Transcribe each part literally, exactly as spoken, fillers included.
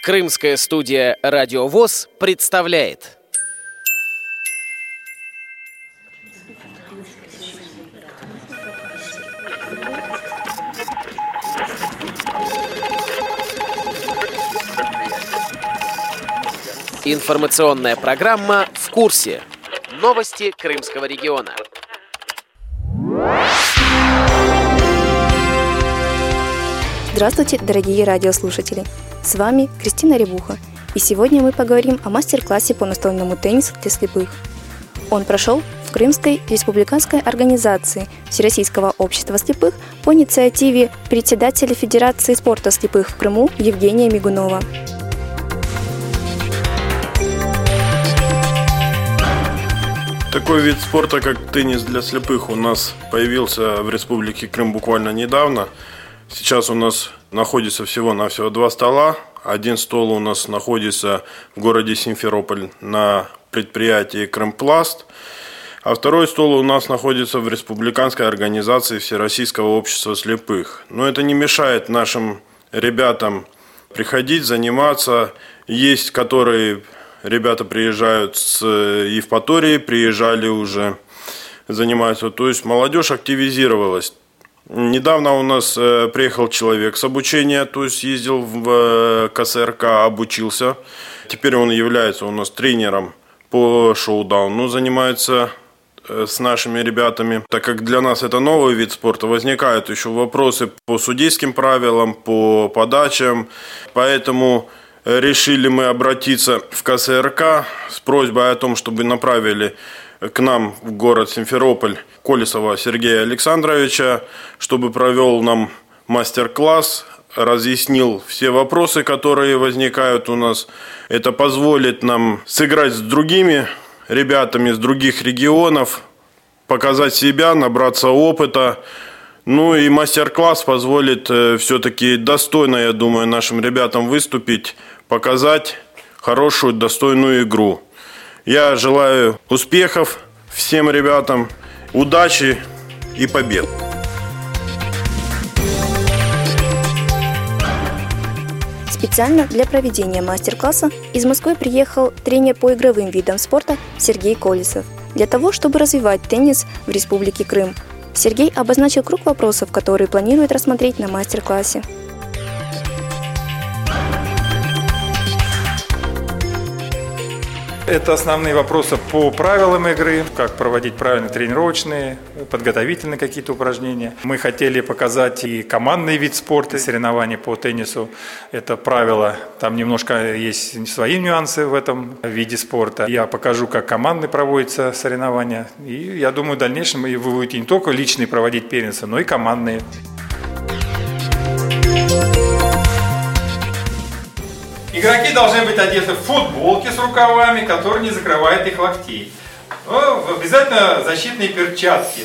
Крымская студия «Радио ВОС» представляет. Информационная программа «В курсе». Новости Крымского региона. Здравствуйте, дорогие радиослушатели! С вами Кристина Рябуха, и сегодня мы поговорим о мастер-классе по настольному теннису для слепых. Он прошел в Крымской республиканской организации Всероссийского общества слепых по инициативе председателя Федерации спорта слепых в Крыму Евгения Мигунова. Такой вид спорта, как теннис для слепых, у нас появился в Республике Крым буквально недавно. Сейчас у нас находится всего-навсего два стола. Один стол у нас находится в городе Симферополь на предприятии «Крымпласт», а второй стол у нас находится в Республиканской организации Всероссийского общества слепых. Но это не мешает нашим ребятам приходить, заниматься. Есть, которые ребята приезжают с Евпатории, приезжали уже, занимаются. То есть молодежь активизировалась. Недавно у нас приехал человек с обучения, то есть ездил в ка эс эр ка, обучился. Теперь он является у нас тренером по шоудауну, занимается с нашими ребятами. Так как для нас это новый вид спорта, возникают еще вопросы по судейским правилам, по подачам. Поэтому решили мы обратиться в ка эс эр ка с просьбой о том, чтобы направили к нам в город Симферополь Колесова Сергея Александровича, чтобы провел нам мастер-класс, разъяснил все вопросы, которые возникают у нас. Это позволит нам сыграть с другими ребятами из других регионов, показать себя, набраться опыта. Ну и мастер-класс позволит все-таки достойно, я думаю, нашим ребятам выступить, показать хорошую, достойную игру. Я желаю успехов всем ребятам, удачи и побед. Специально для проведения мастер-класса из Москвы приехал тренер по игровым видам спорта Сергей Колесов для того, чтобы развивать теннис в Республике Крым. Сергей обозначил круг вопросов, которые планирует рассмотреть на мастер-классе. Это основные вопросы по правилам игры, как проводить правильные тренировочные, подготовительные какие-то упражнения. Мы хотели показать и командный вид спорта, соревнования по теннису. Это правило, там немножко есть свои нюансы в этом виде спорта. Я покажу, как командные проводятся соревнования. И я думаю, в дальнейшем вы будете не только личные проводить первенства, но и командные. Игроки должны быть одеты в футболки с рукавами, которые не закрывают их локтей. Но обязательно защитные перчатки.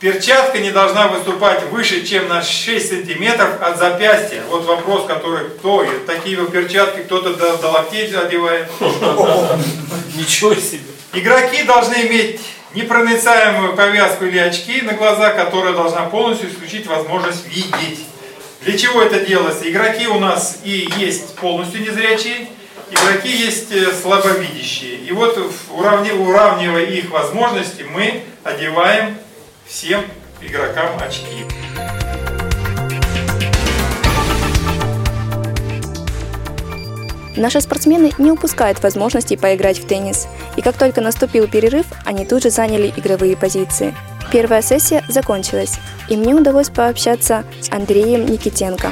Перчатка не должна выступать выше, чем на шесть сантиметров от запястья. Вот вопрос, который кто. Такие перчатки кто-то до, до локтей одевает. Ничего себе. Игроки должны иметь непроницаемую повязку или очки на глаза, которая должна полностью исключить возможность видеть. Для чего это делается? Игроки у нас и есть полностью незрячие, игроки есть слабовидящие. И вот, уравнивая их возможности, мы одеваем всем игрокам очки. Наши спортсмены не упускают возможности поиграть в теннис. И как только наступил перерыв, они тут же заняли игровые позиции. Первая сессия закончилась, и мне удалось пообщаться с Андреем Никитенко.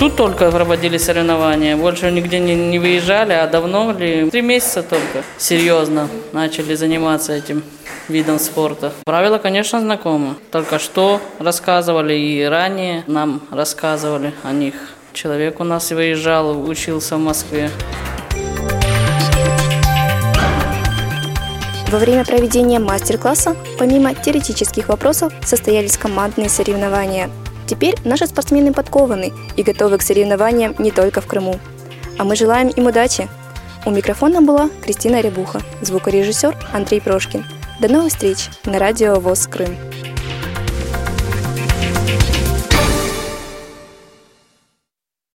Тут только проводили соревнования, больше нигде не, не выезжали, а давно ли? Три месяца только серьезно начали заниматься этим видом спорта. Правила, конечно, знакомы, только что рассказывали и ранее нам рассказывали о них. Человек у нас выезжал, учился в Москве. Во время проведения мастер-класса, помимо теоретических вопросов, состоялись командные соревнования. Теперь наши спортсмены подкованы и готовы к соревнованиям не только в Крыму. А мы желаем им удачи! У микрофона была Кристина Рябуха, звукорежиссер Андрей Прошкин. До новых встреч на радио ВОС Крым.